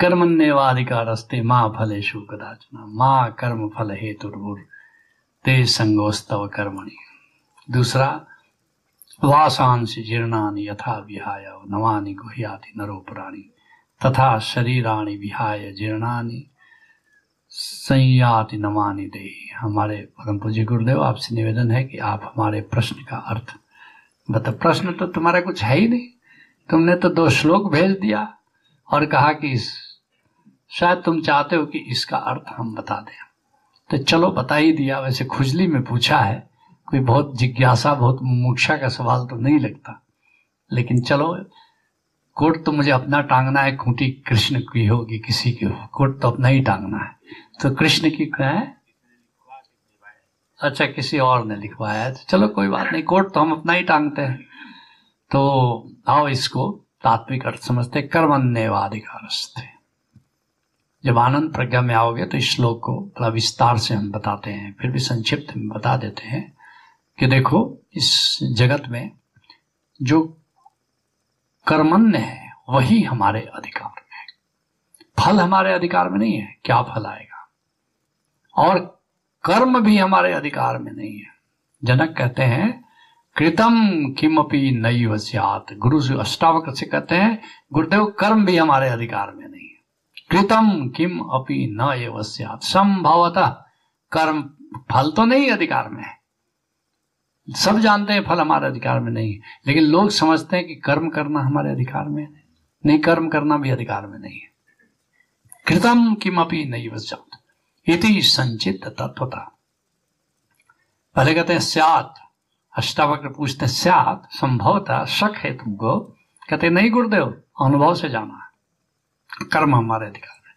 कर्मण्येवाधिकारस्ते मा फलेषु कदाचन मा कर्म फल हेतुर्भुर ते संगोस्तव कर्मणि। दूसरा, वासांसि जीर्णानि यथा विहाय नवानि गुह्याति नरोपराणि तथा शरीराणि विहाय जीर्णानि संयाति नवानि देहि। हमारे परम पूज्य गुरुदेव, आपसे निवेदन है कि आप हमारे प्रश्न का अर्थ बता। प्रश्न तो तुम्हारा कुछ है ही नहीं, तुमने तो 2 श्लोक भेज दिया और कहा कि शायद तुम चाहते हो कि इसका अर्थ हम बता दें, तो चलो बता ही दिया। वैसे खुजली में पूछा है, कोई बहुत जिज्ञासा बहुत मुमुक्षा का सवाल तो नहीं लगता, लेकिन चलो कोट तो मुझे अपना टांगना है, खूंटी कृष्ण की होगी किसी की हो, कोट तो अपना ही टांगना है, तो कृष्ण की क्या है? अच्छा, किसी और ने लिखवाया है, तो चलो कोई बात नहीं, कोट तो हम अपना ही टांगते हैं। तो आओ इसको तात्विक अर्थ समझते। कर्मण्येवाधिकारस्ते, जब आनंद प्रज्ञा में आओगे तो इस श्लोक को बड़ा विस्तार से हम बताते हैं, फिर भी संक्षिप्त में बता देते हैं कि देखो इस जगत में जो कर्मण्य है वही हमारे अधिकार में है, फल हमारे अधिकार में नहीं है, क्या फल आएगा, और कर्म भी हमारे अधिकार में नहीं है। जनक कहते हैं कृतम किमपि नैव स्यात्, गुरु से अष्टावक्र से कहते हैं गुरुदेव कर्म भी हमारे अधिकार में नहीं है, कृतम किम अपि नैव स्यात्, संभवतः कर्म फल तो नहीं अधिकार में है, सब जानते हैं फल हमारे अधिकार में नहीं है, लेकिन लोग समझते हैं कि कर्म करना हमारे अधिकार में है, नहीं कर्म करना भी अधिकार में नहीं है। कृतम किमपि नैव स्यात् इति संचित तत्वता। पहले कहते हैं स्यात्, अष्टावक्र पूछते हैं स्यात् संभवतः, शक है तुमको? कहते नहीं गुरुदेव, अनुभव से जाना है कर्म हमारे अधिकार में।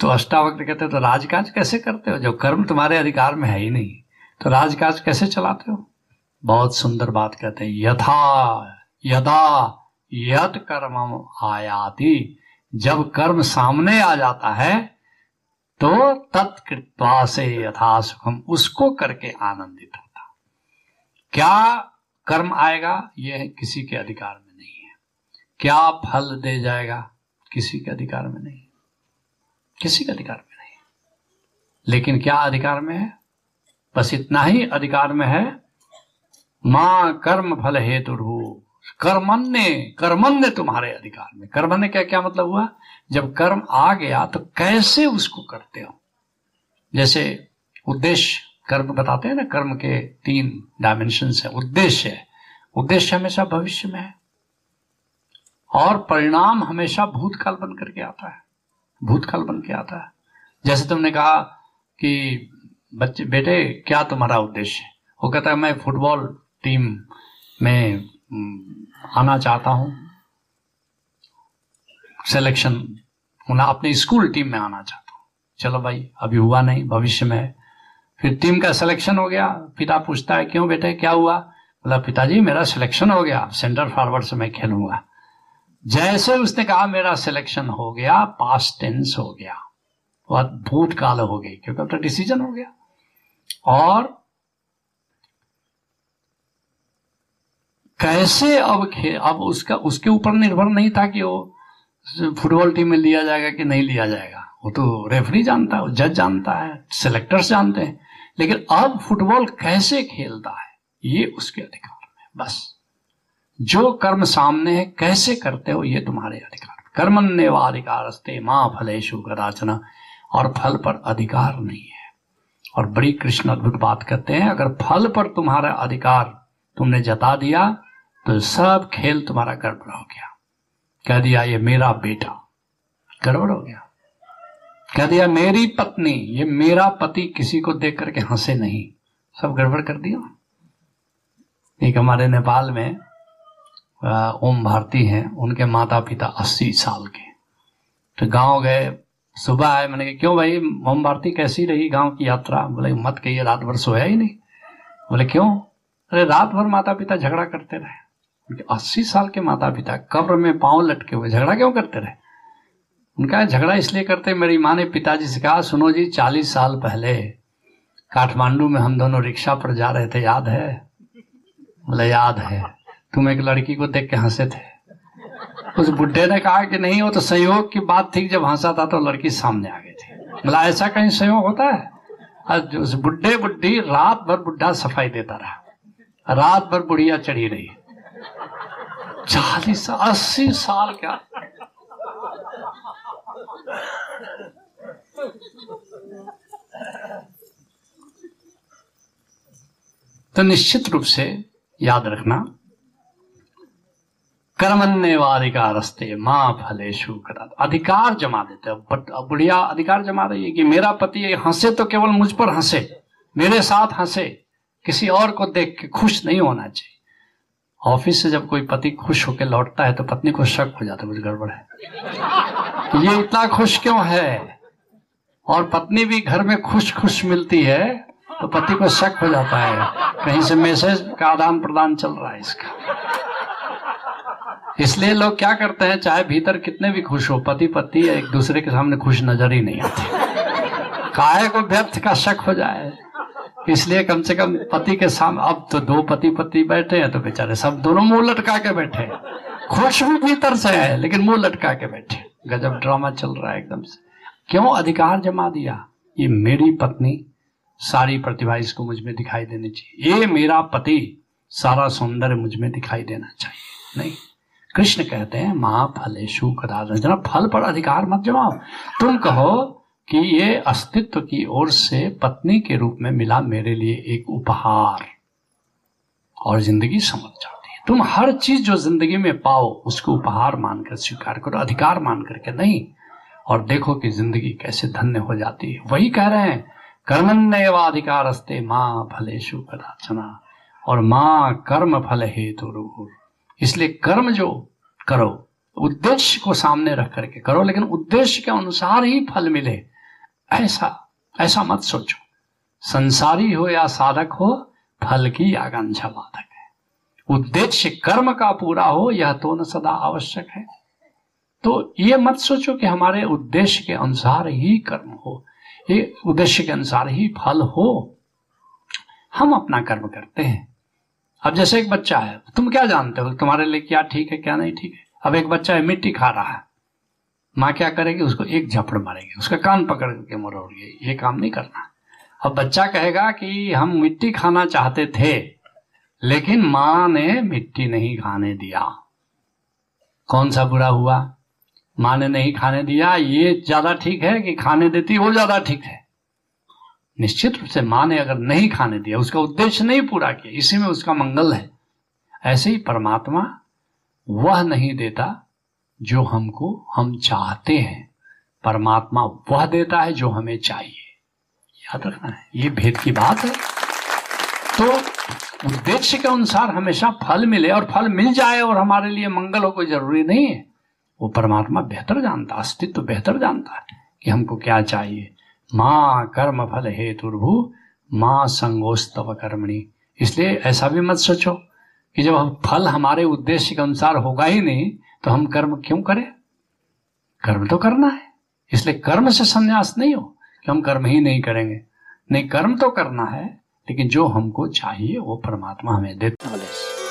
तो अष्टावक्र कहते तो राजकाज कैसे करते हो, जो कर्म तुम्हारे अधिकार में है ही नहीं, तो राजकाज कैसे चलाते हो? बहुत सुंदर बात कहते हैं, यथा यदा यत कर्मम आयाति, जब कर्म सामने आ जाता है तो तत्कृत्वा से यथा सुखम, उसको करके आनंदित होता। क्या कर्म आएगा यह किसी के अधिकार में नहीं है, क्या फल दे जाएगा किसी के अधिकार में नहीं, किसी के अधिकार में नहीं, लेकिन क्या अधिकार में है? बस इतना ही अधिकार में है, मां कर्म फल हेतुर्भु, कर्मण्य, कर्मण्य तुम्हारे अधिकार में। कर्मण्य क्या क्या मतलब हुआ? जब कर्म आ गया तो कैसे उसको करते हो। जैसे उद्देश्य कर्म बताते हैं ना, कर्म के 3 डायमेंशंस है। उद्देश्य है, उद्देश्य हमेशा भविष्य में है, और परिणाम हमेशा भूतकाल बन करके आता है, भूतकाल बन के आता है। जैसे तुमने कहा कि बच्चे बेटे क्या तुम्हारा उद्देश्य है, वो कहता है मैं फुटबॉल टीम में आना चाहता हूँ, सिलेक्शन होना, अपने स्कूल टीम में आना चाहता हूँ। चलो भाई, अभी हुआ नहीं, भविष्य में है। फिर टीम का सिलेक्शन हो गया, पिता पूछता है क्यों बेटे क्या हुआ? बोला पिताजी मेरा सिलेक्शन हो गया, सेंटर फॉरवर्ड से मैं खेलूंगा। जैसे उसने कहा मेरा सिलेक्शन हो गया, पास्ट टेंस हो गया, बहुत भूतकाल हो गई, क्योंकि अपना डिसीजन हो गया। और कैसे अब उसके ऊपर निर्भर नहीं था कि वो फुटबॉल टीम में लिया जाएगा कि नहीं लिया जाएगा, वो तो रेफरी जानता है, वो जज जानता है, सिलेक्टर्स जानते हैं, लेकिन अब फुटबॉल कैसे खेलता है ये उसके अधिकार में। बस जो कर्म सामने है कैसे करते हो ये तुम्हारे अधिकार। कर्मण्येवाधिकारस्ते मा फलेषु कदाचन, और फल पर अधिकार नहीं है। और बड़ी कृष्ण अद्भुत बात करते हैं, अगर फल पर तुम्हारा अधिकार तुमने जता दिया तो सब खेल तुम्हारा गड़बड़ हो गया। कह दिया ये मेरा बेटा, गड़बड़ हो गया। कह दिया मेरी पत्नी, ये मेरा पति, किसी को देख करके हंसे नहीं, सब गड़बड़ कर दिया। एक हमारे नेपाल में ओम भारती हैं, उनके माता पिता 80 साल के, तो गांव गए, सुबह आए, मैंने कहा क्यों भाई ओम भारती कैसी रही गांव की यात्रा? बोले मत कहिए रात भर सोया ही नहीं। बोले क्यों? अरे रात भर माता पिता झगड़ा करते रहे, उनके 80 साल के माता पिता कब्र में पांव लटके हुए झगड़ा क्यों करते रहे? उनका झगड़ा इसलिए करते, मेरी माँ ने पिताजी से कहा सुनो जी 40 साल पहले काठमांडू में हम दोनों रिक्शा पर जा रहे थे, याद है? बोले याद है, तुम एक लड़की को देख के हंसे थे। उस बुड्ढे ने कहा कि नहीं, वो तो संयोग की बात थी, जब हंसा था तो लड़की सामने आ गई थी। बोला ऐसा कहीं संयोग होता है? आज उस बुड्ढे बुड्ढी रात भर बुड्ढा सफाई देता रहा, रात भर बुढ़िया चढ़ी रही। 40 80 साल क्या तो निश्चित रूप से याद रखना, कर्मण्येव अधिकारस्ते मां फलेषु कदात्। अधिकार जमा देते हैं, बट बुढ़िया अधिकार जमा रही है कि मेरा पति हंसे तो केवल मुझ पर हंसे, मेरे साथ हंसे, किसी और को देख के खुश नहीं होना चाहिए। ऑफिस से जब कोई पति खुश होकर लौटता है तो पत्नी को शक हो जाता है, कुछ गड़बड़ है, ये इतना खुश क्यों है। और पत्नी भी घर में खुश खुश मिलती है तो पति को शक हो जाता है, कहीं से मैसेज का आदान प्रदान चल रहा है इसका। इसलिए लोग क्या करते हैं, चाहे भीतर कितने भी खुश हो, पति पत्नी एक दूसरे के सामने खुश नजर ही नहीं आते, काहे को व्यर्थ का शक हो जाए। इसलिए कम से कम पति के सामने, अब तो दो पति पत्नी बैठे हैं तो बेचारे सब दोनों मुंह लटका के बैठे, खुश भी भीतर से है लेकिन मुंह लटका के बैठे। गजब ड्रामा चल रहा है एकदम से। क्यों? अधिकार जमा दिया, ये मेरी पत्नी, सारी प्रतिभा इसको मुझ में दिखाई देनी चाहिए, ये मेरा पति, सारा सौंदर्य मुझ में दिखाई देना चाहिए। नहीं, कृष्ण कहते हैं मां फलेषु कदाचन। जनाब, फल पर अधिकार मत जमाओ। तुम कहो कि ये अस्तित्व की ओर से पत्नी के रूप में मिला मेरे लिए एक उपहार, और जिंदगी समझ जाती है। तुम हर चीज जो जिंदगी में पाओ उसको उपहार मानकर स्वीकार करो, अधिकार मान करके नहीं, और देखो कि जिंदगी कैसे धन्य हो जाती है। वही कह रहे हैं कर्मण्येव अधिकारस्ते मां फलेषु कदाचन, और मां कर्म फल हेतुर्। इसलिए कर्म जो करो उद्देश्य को सामने रख करके करो, लेकिन उद्देश्य के अनुसार ही फल मिले, ऐसा मत सोचो। संसारी हो या साधक हो, फल की आकांक्षा बाधक है। उद्देश्य कर्म का पूरा हो यह तो न सदा आवश्यक है। तो ये मत सोचो कि हमारे उद्देश्य के अनुसार ही कर्म हो, ये उद्देश्य के अनुसार ही फल हो। हम अपना कर्म करते हैं। अब जैसे एक बच्चा है, तुम क्या जानते हो तुम्हारे लिए क्या ठीक है क्या नहीं ठीक है। अब एक बच्चा है, मिट्टी खा रहा है, माँ क्या करेगी, उसको एक झपड़ मारेगी, उसका कान पकड़ के मरोड़ेगी, ये काम नहीं करना। अब बच्चा कहेगा कि हम मिट्टी खाना चाहते थे लेकिन माँ ने मिट्टी नहीं खाने दिया। कौन सा बुरा हुआ? माँ ने नहीं खाने दिया। ये ज्यादा ठीक है कि खाने देती वो ज्यादा ठीक है? निश्चित रूप से माँ ने अगर नहीं खाने दिया, उसका उद्देश्य नहीं पूरा किया, इसी में उसका मंगल है। ऐसे ही परमात्मा वह नहीं देता जो हमको हम चाहते हैं, परमात्मा वह देता है जो हमें चाहिए। याद रखना है, ये भेद की बात है। तो उद्देश्य के अनुसार हमेशा फल मिले, और फल मिल जाए और हमारे लिए मंगल हो, कोई जरूरी नहीं है। वो परमात्मा बेहतर जानता, अस्तित्व तो बेहतर जानता है कि हमको क्या चाहिए। मां कर्म फल हेतुर्भु मां संगोस्तव कर्मणि। इसलिए ऐसा भी मत सोचो कि जब हम फल हमारे उद्देश्य के अनुसार होगा ही नहीं तो हम कर्म क्यों करें। कर्म तो करना है, इसलिए कर्म से संन्यास नहीं हो कि हम कर्म ही नहीं करेंगे। नहीं, कर्म तो करना है, लेकिन जो हमको चाहिए वो परमात्मा हमें देता है।